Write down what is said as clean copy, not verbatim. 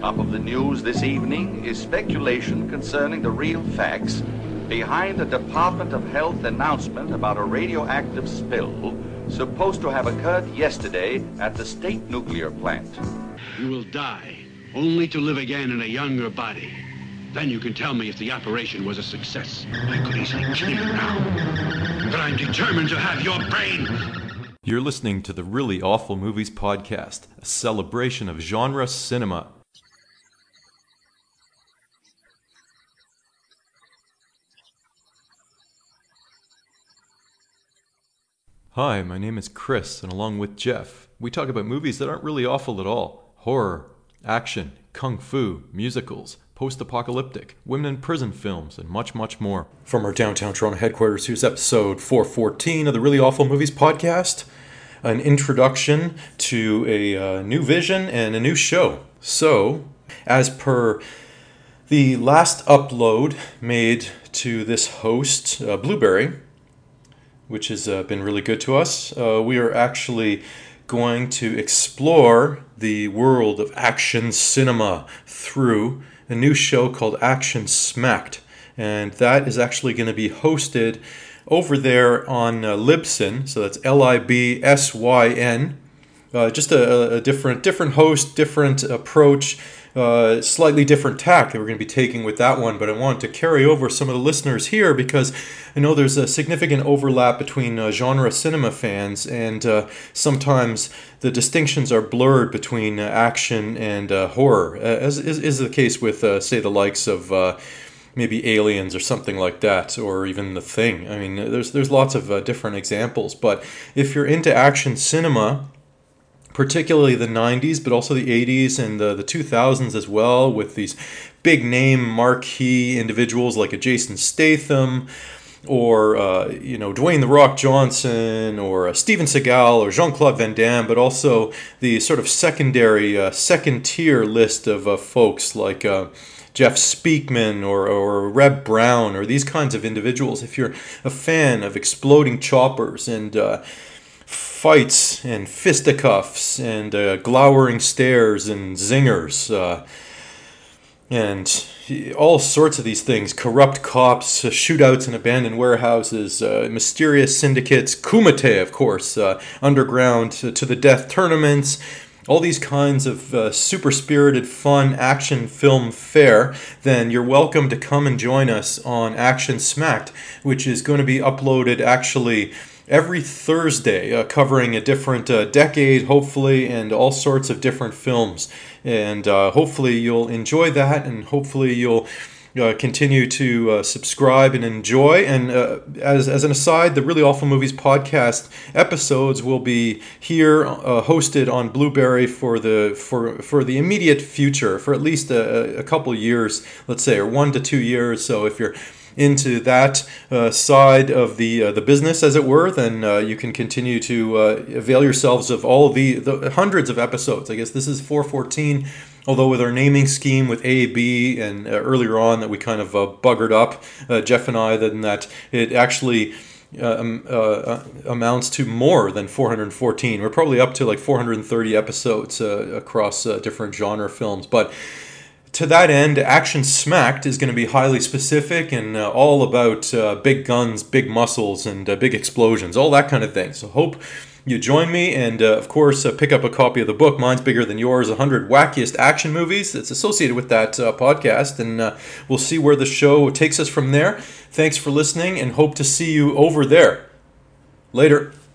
Top of the news this evening is speculation concerning the real facts behind the Department of Health announcement about a radioactive spill supposed to have occurred yesterday at the state nuclear plant. You will die, only to live again in a younger body. Then you can tell me if the operation was a success. I could easily kill you now, but I'm determined to have your brain. You're listening to the Really Awful Movies podcast, a celebration of genre cinema. Hi, my name is Chris, and along with Jeff, we talk about movies that aren't really awful at all. Horror, action, kung fu, musicals, post-apocalyptic, women in prison films, and much, much more. From our downtown Toronto headquarters, here's episode 414 of the Really Awful Movies podcast, an introduction to a new vision and a new show. So, as per the last upload made to this host, Blubrry, which has been really good to us, we are actually going to explore the world of action cinema through a new show called Action Smacked, and that is actually going to be hosted over there on Libsyn, so that's Libsyn, just a different host, different approach, slightly different tack that we're going to be taking with that one, but I wanted to carry over some of the listeners here because I know there's a significant overlap between genre cinema fans, and sometimes the distinctions are blurred between action and horror, as is the case with, say, the likes of maybe Aliens or something like that, or even The Thing. I mean, there's lots of different examples, but if you're into action cinema, particularly the 90s, but also the 80s and the 2000s as well, with these big-name marquee individuals like a Jason Statham or, Dwayne the Rock Johnson or Steven Seagal or Jean-Claude Van Damme, but also the sort of secondary, second-tier list of folks like Jeff Speakman or Reb Brown or these kinds of individuals. If you're a fan of exploding choppers and fights and fisticuffs and glowering stares and zingers and all sorts of these things, corrupt cops, shootouts in abandoned warehouses, mysterious syndicates, kumite, of course, underground to the death tournaments, all these kinds of super-spirited, fun action film fare, then you're welcome to come and join us on Action Smacked, which is going to be uploaded actually every Thursday, covering a different decade, hopefully, and all sorts of different films. And hopefully you'll enjoy that, and hopefully you'll continue to subscribe and enjoy. And as an aside, the Really Awful Movies podcast episodes will be here, hosted on Blubrry for the immediate future, for at least a couple years, let's say, or 1 to 2 years. So if you're into that side of the business, as it were, then you can continue to avail yourselves of all the hundreds of episodes. I guess this is 414, although with our naming scheme with A, B, and earlier on that we kind of buggered up, Jeff and I, then that it actually amounts to more than 414. We're probably up to like 430 episodes across different genre films, but to that end, Action Smacked is going to be highly specific and all about big guns, big muscles, and big explosions, all that kind of thing. So hope you join me, and of course, pick up a copy of the book, Mine's Bigger Than Yours, 100 Wackiest Action Movies. It's associated with that podcast, and we'll see where the show takes us from there. Thanks for listening, and hope to see you over there. Later.